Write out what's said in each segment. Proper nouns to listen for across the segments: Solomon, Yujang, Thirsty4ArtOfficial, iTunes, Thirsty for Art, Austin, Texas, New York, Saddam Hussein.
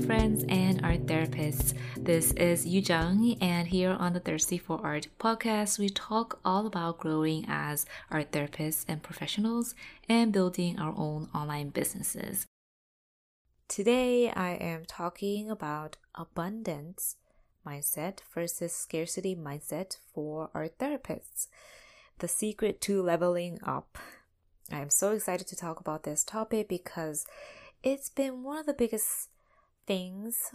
good friends and art therapists. This is Yujang, and here on the Thirsty for Art podcast, we talk all about growing as art therapists and professionals and building our own online businesses. Today, I am talking about abundance mindset versus scarcity mindset for art therapists, the secret to leveling up. I am so excited to talk about this topic because it's been one of the biggest things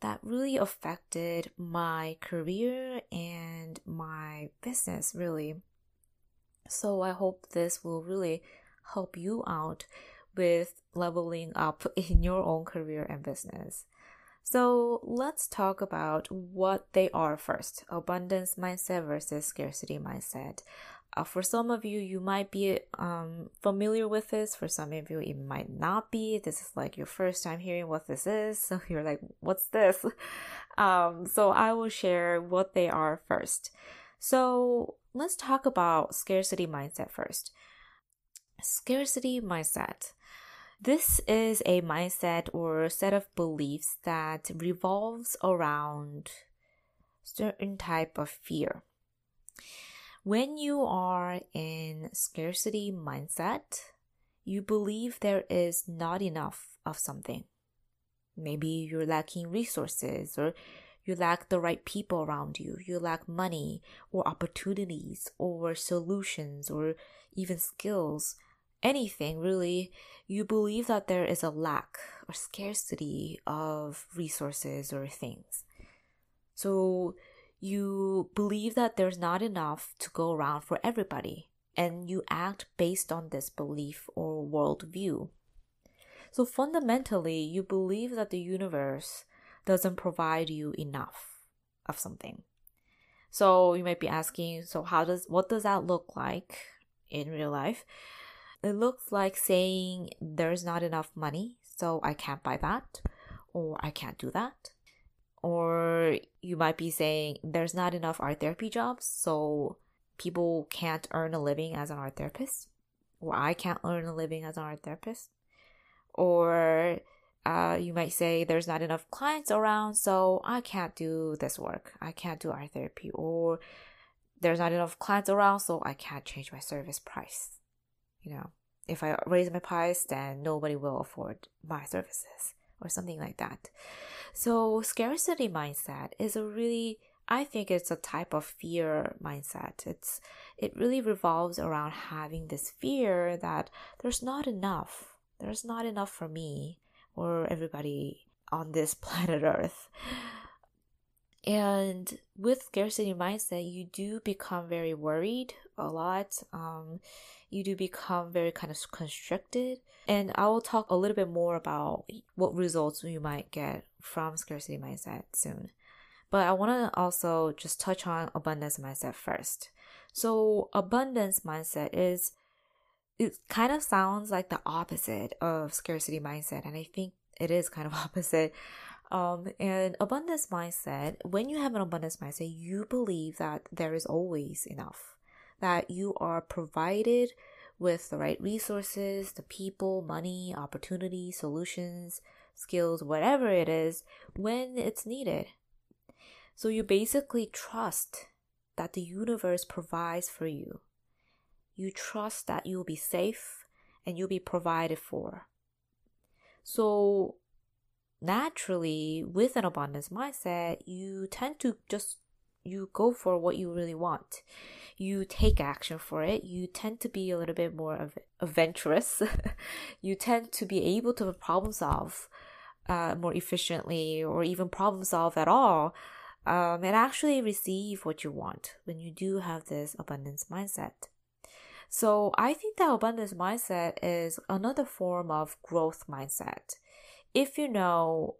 that really affected my career and my business, really. So I hope this will really help you out with leveling up in your own career and business. So let's talk about what they are first. Abundance mindset versus scarcity mindset. For some of you, you might be familiar with this. For some of you, it might not be. This is like your first time hearing what this is. So you're like, what's this? So I will share what they are first. So let's talk about scarcity mindset first. Scarcity mindset. This is a mindset or set of beliefs that revolves around certain type of fear. When you are in scarcity mindset, you believe there is not enough of something. Maybe you're lacking resources, or you lack the right people around you. You lack money or opportunities or solutions or even skills. Anything, really. You believe that there is a lack or scarcity of resources or things. So you believe that there's not enough to go around for everybody, and you act based on this belief or worldview. So fundamentally, you believe that the universe doesn't provide you enough of something. So you might be asking, so what does that look like in real life? It looks like saying there's not enough money, so I can't buy that, or I can't do that. Or you might be saying there's not enough art therapy jobs, so people can't earn a living as an art therapist, or I can't earn a living as an art therapist. Or you might say there's not enough clients around, so I can't do this work, I can't do art therapy. Or there's not enough clients around, so I can't change my service price. You know, if I raise my price, then nobody will afford my services, or something like that. So scarcity mindset is a really, I think it's a type of fear mindset. It really revolves around having this fear that there's not enough for me or everybody on this planet Earth. And with scarcity mindset, you do become very worried a lot. You do become very kind of constricted. And I will talk a little bit more about what results you might get from scarcity mindset soon. But I want to also just touch on abundance mindset first. So abundance mindset is, it kind of sounds like the opposite of scarcity mindset. And I think it is kind of opposite. And abundance mindset, when you have an abundance mindset, you believe that there is always enough, that you are provided with the right resources, the people, money, opportunities, solutions, skills, whatever it is, when it's needed. So you basically trust that the universe provides for you. You trust that you'll be safe and you'll be provided for. So naturally, with an abundance mindset, you tend to just, you go for what you really want. You take action for it. You tend to be a little bit more of adventurous. You tend to be able to problem solve more efficiently, or even problem solve at all, and actually receive what you want when you do have this abundance mindset. So I think that abundance mindset is another form of growth mindset. If you know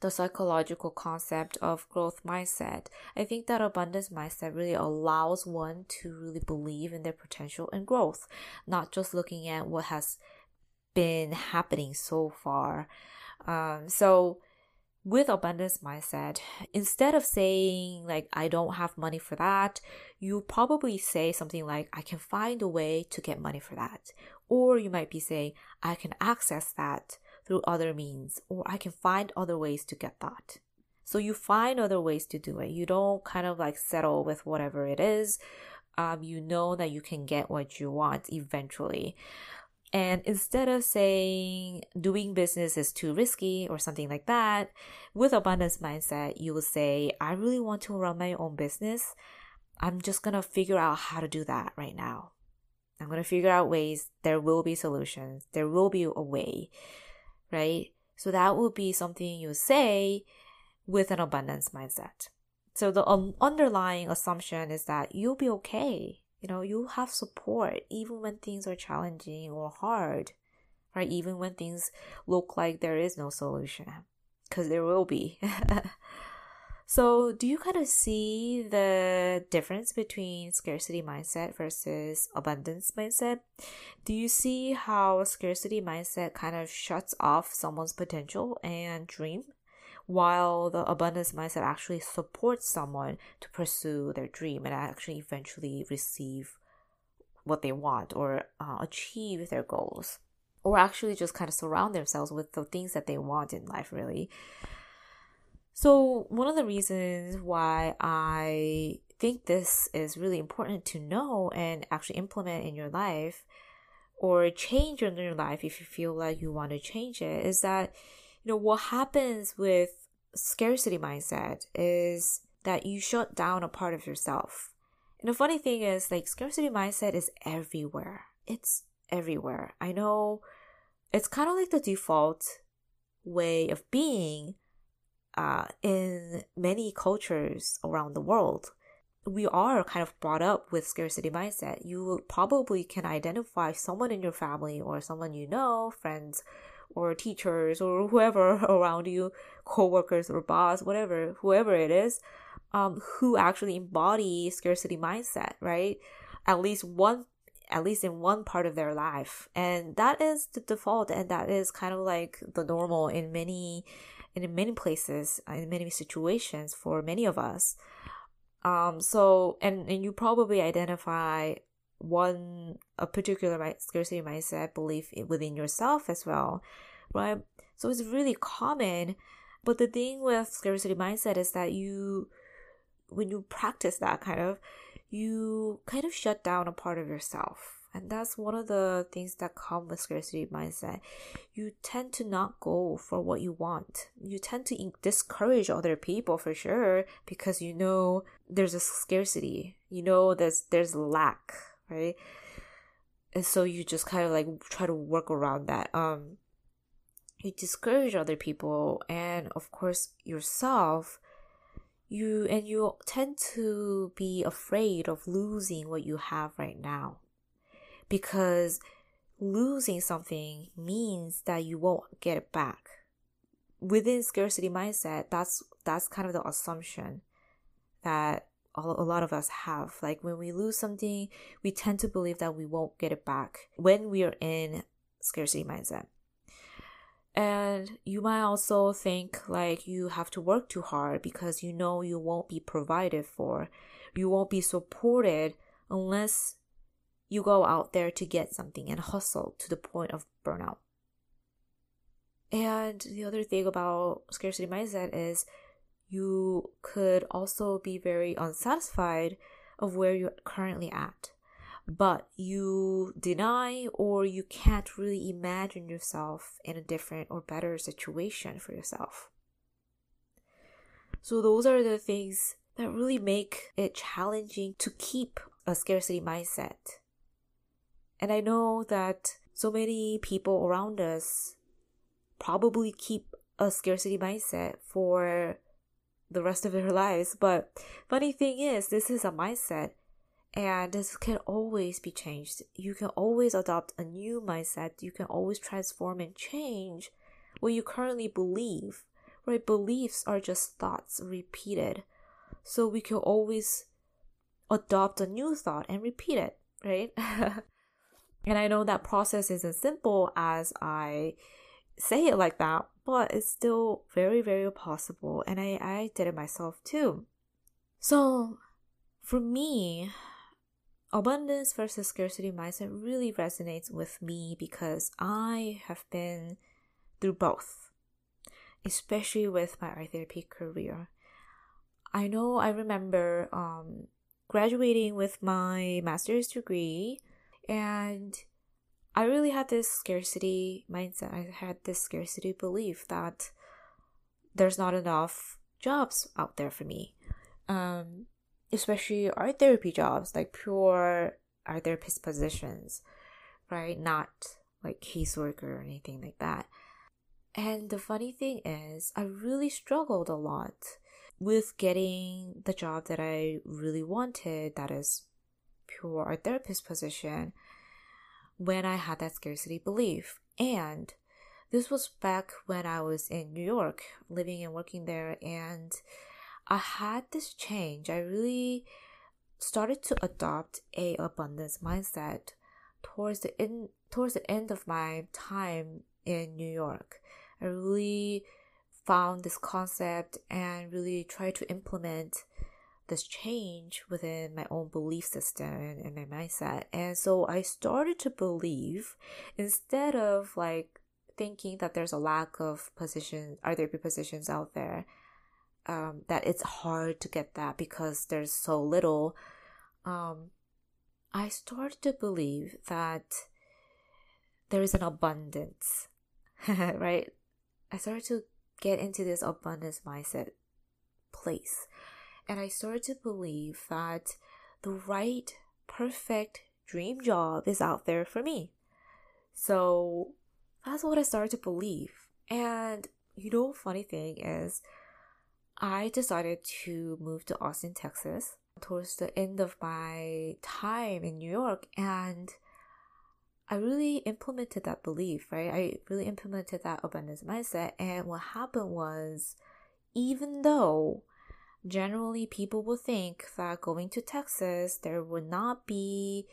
the psychological concept of growth mindset, I think that abundance mindset really allows one to really believe in their potential and growth, not just looking at what has been happening so far. So with abundance mindset, instead of saying like, I don't have money for that, you probably say something like, I can find a way to get money for that. Or you might be saying, I can access that through other means, or I can find other ways to get that. So you find other ways to do it. You don't kind of like settle with whatever it is. You know that you can get what you want eventually. And instead of saying doing business is too risky or something like that, with abundance mindset, you will say, I really want to run my own business. I'm just going to figure out how to do that right now. I'm going to figure out ways. There will be solutions. There will be a way, right? So that will be something you say with an abundance mindset. So the underlying assumption is that you'll be okay. You know, you have support even when things are challenging or hard, right? Even when things look like there is no solution, because there will be. So do you kind of see the difference between scarcity mindset versus abundance mindset? Do you see how scarcity mindset kind of shuts off someone's potential and dream, while the abundance mindset actually supports someone to pursue their dream and actually eventually receive what they want or achieve their goals, or actually just kind of surround themselves with the things that they want in life, really? So one of the reasons why I think this is really important to know and actually implement in your life or change in your life if you feel like you want to change it is that, you know, what happens with scarcity mindset is that you shut down a part of yourself. And the funny thing is, like, scarcity mindset is everywhere. It's everywhere. I know it's kind of like the default way of being in many cultures around the world. We are kind of brought up with scarcity mindset. You probably can identify someone in your family or someone you know, friends, or teachers or whoever around you, co-workers or boss, whatever, whoever it is, who actually embody scarcity mindset, right? At least in one part of their life. And that is the default, and that is kind of like the normal in many places, in many situations for many of us. So you probably identify a particular scarcity mindset belief within yourself as well, right? So it's really common. But the thing with scarcity mindset is that when you practice that, you shut down a part of yourself. And that's one of the things that come with scarcity mindset. You tend to not go for what you want. You tend to discourage other people, for sure, because you know there's a scarcity. You know there's lack, right? And so you just kind of like try to work around that. You discourage other people and, of course, yourself. You tend to be afraid of losing what you have right now, because losing something means that you won't get it back. Within scarcity mindset, that's kind of the assumption that a lot of us have. Like, when we lose something, we tend to believe that we won't get it back when we are in scarcity mindset. And you might also think like you have to work too hard because you know you won't be provided for, you won't be supported unless you go out there to get something and hustle to the point of burnout. And the other thing about scarcity mindset is you could also be very unsatisfied of where you're currently at, but you deny or you can't really imagine yourself in a different or better situation for yourself. So those are the things that really make it challenging to keep a scarcity mindset. And I know that so many people around us probably keep a scarcity mindset for the rest of their lives. But funny thing is, this is a mindset, and this can always be changed. You can always adopt a new mindset. You can always transform and change what you currently believe, right? Beliefs are just thoughts repeated. So we can always adopt a new thought and repeat it, right? And I know that process isn't simple as I say it like that, but it's still very, very possible. And I did it myself too. So for me, abundance versus scarcity mindset really resonates with me because I have been through both, especially with my art therapy career. I know I remember graduating with my master's degree, and I really had this scarcity mindset. I had this scarcity belief that there's not enough jobs out there for me, especially art therapy jobs, like pure art therapist positions, right? Not like caseworker or anything like that. And the funny thing is, I really struggled a lot with getting the job that I really wanted, that is pure art therapist position, when I had that scarcity belief. And this was back when I was in New York, living and working there, and I had this change. I really started to adopt an abundance mindset towards the end of my time in New York. I really found this concept and really tried to implement this change within my own belief system and my mindset. And so I started to believe, instead of like thinking that there's a lack of positions, art therapy positions out there, that it's hard to get that because there's so little, I started to believe that there is an abundance, right? I started to get into this abundance mindset place. And I started to believe that the right, perfect dream job is out there for me. So that's what I started to believe. And you know, funny thing is, I decided to move to Austin, Texas towards the end of my time in New York. And I really implemented that belief, right? I really implemented that abundance mindset. And what happened was, even though generally people will think that going to Texas, there would not be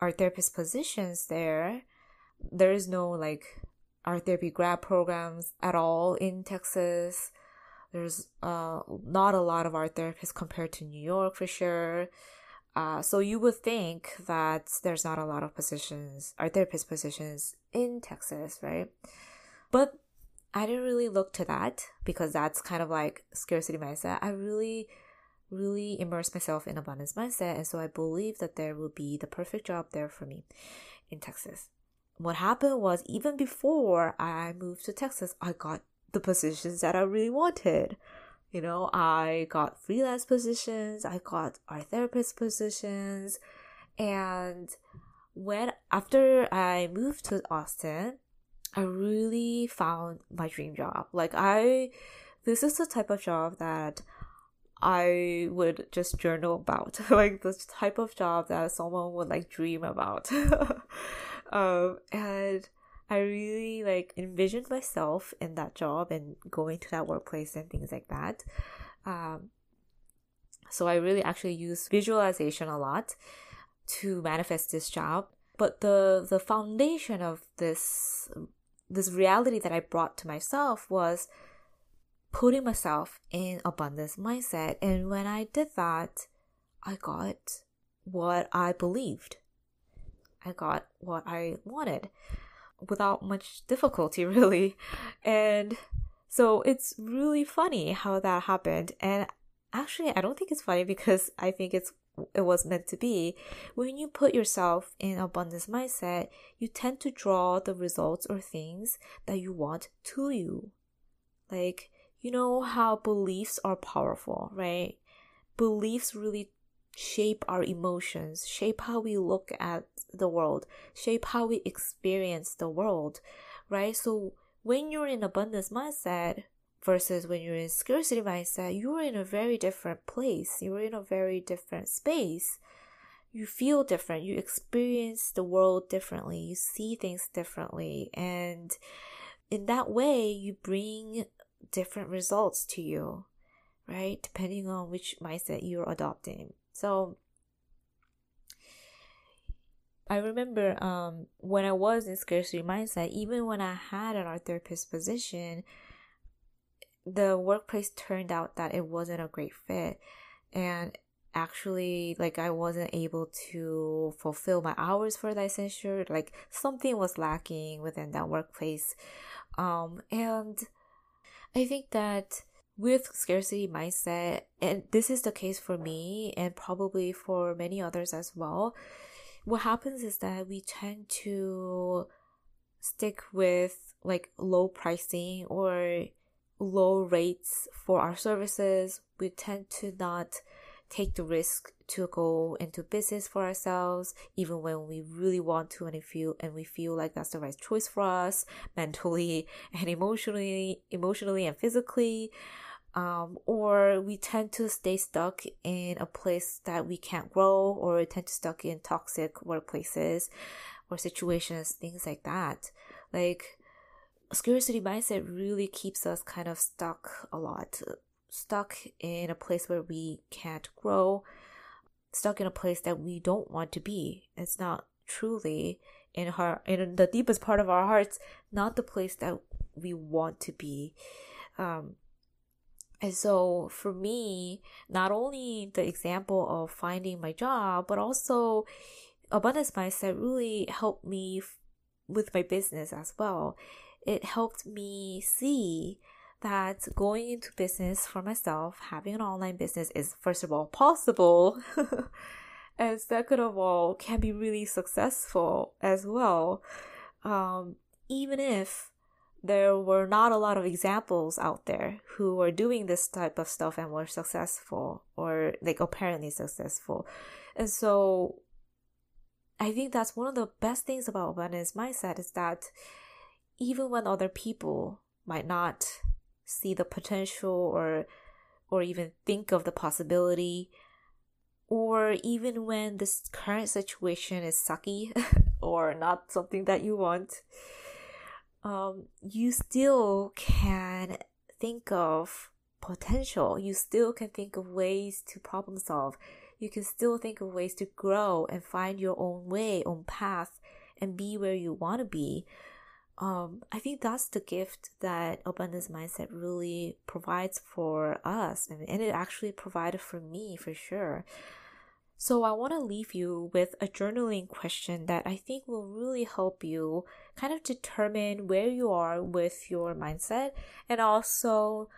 art therapist positions there. There is no like art therapy grad programs at all in Texas. There's not a lot of art therapists compared to New York for sure. So you would think that there's not a lot of positions, art therapist positions in Texas, right? But I didn't really look to that because that's kind of like scarcity mindset. I really, really immersed myself in abundance mindset. And so I believed that there would be the perfect job there for me in Texas. What happened was, even before I moved to Texas, I got the positions that I really wanted. You know, I got freelance positions, I got art therapist positions. And after I moved to Austin, I really found my dream job. This is the type of job that I would just journal about. Like the type of job that someone would like dream about. And I really like envisioned myself in that job and going to that workplace and things like that. So I really actually use visualization a lot to manifest this job. But the foundation of this reality that I brought to myself was putting myself in abundance mindset. And when I did that, I got what I believed. I got what I wanted without much difficulty, really. And so it's really funny how that happened. And actually, I don't think it's funny, because I think it was meant to be. When you put yourself in abundance mindset, you tend to draw the results or things that you want to you. Like, you know how beliefs are powerful, right? Beliefs really shape our emotions, shape how we look at the world, shape how we experience the world, right? So when you're in abundance mindset versus when you're in scarcity mindset, you're in a very different place. You're in a very different space. You feel different. You experience the world differently. You see things differently. And in that way, you bring different results to you, right? Depending on which mindset you're adopting. So I remember when I was in scarcity mindset, even when I had an art therapist position, the workplace turned out that it wasn't a great fit. And actually, like, I wasn't able to fulfill my hours for licensure. Like, something was lacking within that workplace. And I think that with scarcity mindset, and this is the case for me and probably for many others as well, what happens is that we tend to stick with like low pricing or low rates for our services. We tend to not take the risk to go into business for ourselves, even when we really want to, and we feel like that's the right choice for us mentally and emotionally and physically. Or we tend to stay stuck in a place that we can't grow, or tend to stuck in toxic workplaces or situations, things like that. Like, scarcity mindset really keeps us kind of stuck a lot, stuck in a place where we can't grow, stuck in a place that we don't want to be. It's not truly in the deepest part of our hearts, not the place that we want to be. And so for me, not only the example of finding my job, but also abundance mindset really helped me with my business as well. It helped me see that going into business for myself, having an online business, is first of all possible, and second of all can be really successful as well, even if there were not a lot of examples out there who were doing this type of stuff and were successful, or like apparently successful. And so I think that's one of the best things about abundance mindset, is that even when other people might not see the potential or even think of the possibility, or even when this current situation is sucky or not something that you want, you still can think of potential. You still can think of ways to problem solve. You can still think of ways to grow and find your own way, own path, and be where you want to be. I think that's the gift that abundance mindset really provides for us, and it actually provided for me for sure. So I want to leave you with a journaling question that I think will really help you kind of determine where you are with your mindset, and also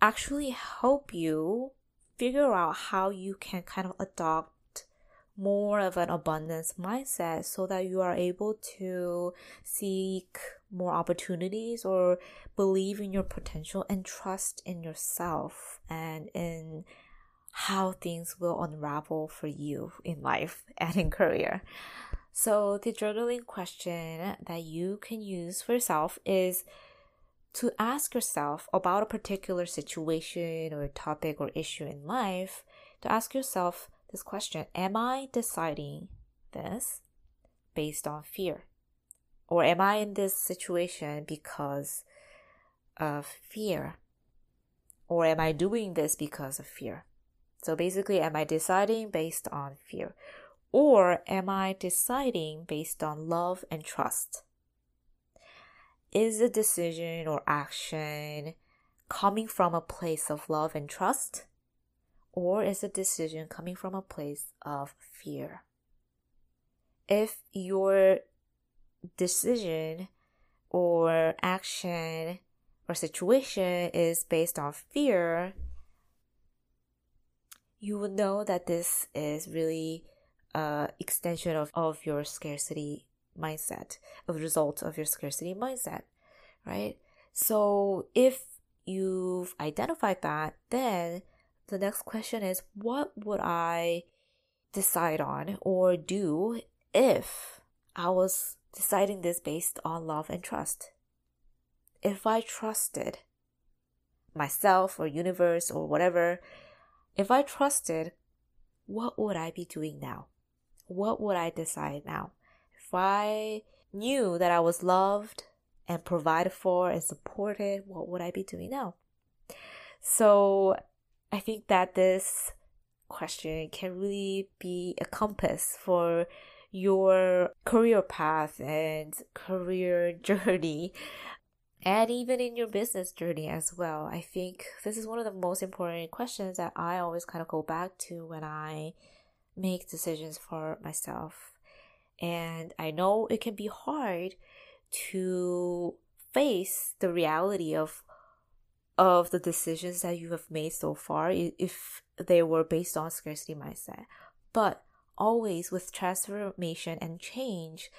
actually help you figure out how you can kind of adopt more of an abundance mindset, so that you are able to seek more opportunities, or believe in your potential, and trust in yourself and in how things will unravel for you in life and in career. So the journaling question that you can use for yourself is to ask yourself about a particular situation or topic or issue in life, to ask yourself this question: am I deciding this based on fear? Or am I in this situation because of fear? Or am I doing this because of fear? So basically, am I deciding based on fear? Or am I deciding based on love and trust? Is the decision or action coming from a place of love and trust? Or is the decision coming from a place of fear? If your decision or action or situation is based on fear, you will know that this is really an extension of your scarcity mindset, a result of your scarcity mindset, right? So if you've identified that, then the next question is, what would I decide on or do if I was deciding this based on love and trust? If I trusted myself or universe or whatever, if I trusted, what would I be doing now? What would I decide now? If I knew that I was loved and provided for and supported, what would I be doing now? So I think that this question can really be a compass for your career path and career journey, and even in your business journey as well. I think this is one of the most important questions that I always kind of go back to when I make decisions for myself. And I know it can be hard to face the reality of the decisions that you have made so far if they were based on scarcity mindset. But always with transformation and change,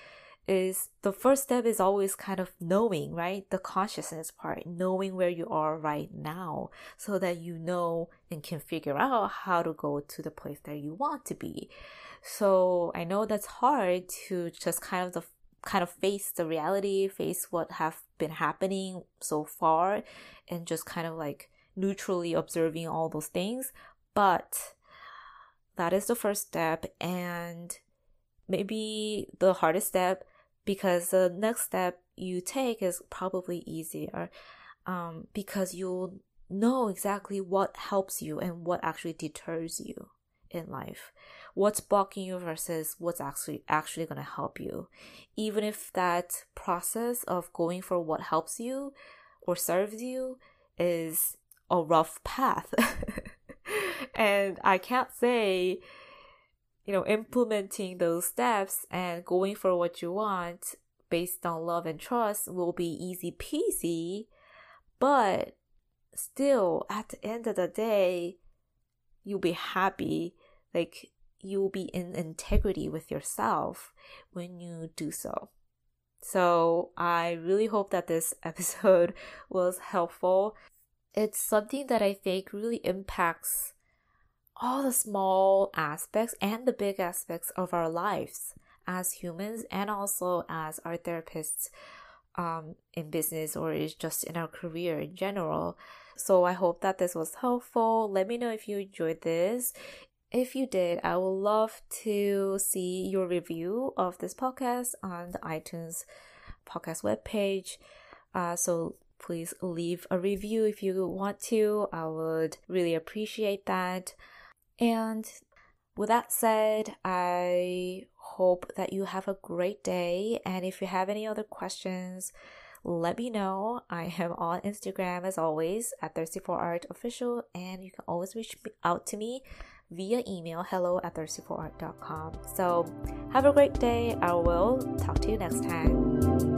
is the first step is always kind of knowing, right? The consciousness part, knowing where you are right now so that you know and can figure out how to go to the place that you want to be. So I know that's hard to just kind of face the reality, face what have been happening so far, and just kind of like neutrally observing all those things. But that is the first step, and maybe the hardest step, because the next step you take is probably easier, because you'll know exactly what helps you and what actually deters you in life, what's blocking you versus what's actually going to help you. Even if that process of going for what helps you or serves you is a rough path, and I can't say, you know, implementing those steps and going for what you want based on love and trust will be easy peasy, but still at the end of the day, you'll be happy, like you'll be in integrity with yourself when you do so. So I really hope that this episode was helpful. It's something that I think really impacts all the small aspects and the big aspects of our lives as humans, and also as our therapists in business, or is just in our career in general. So I hope that this was helpful. Let me know if you enjoyed this. If you did, I would love to see your review of this podcast on the iTunes podcast webpage. So please leave a review if you want to. I would really appreciate that. And with that said, I hope that you have a great day. And if you have any other questions, let me know. I am on Instagram as always at Thirsty4ArtOfficial, and you can always reach out to me via email, hello@thirsty4art.com. So have a great day. I will talk to you next time.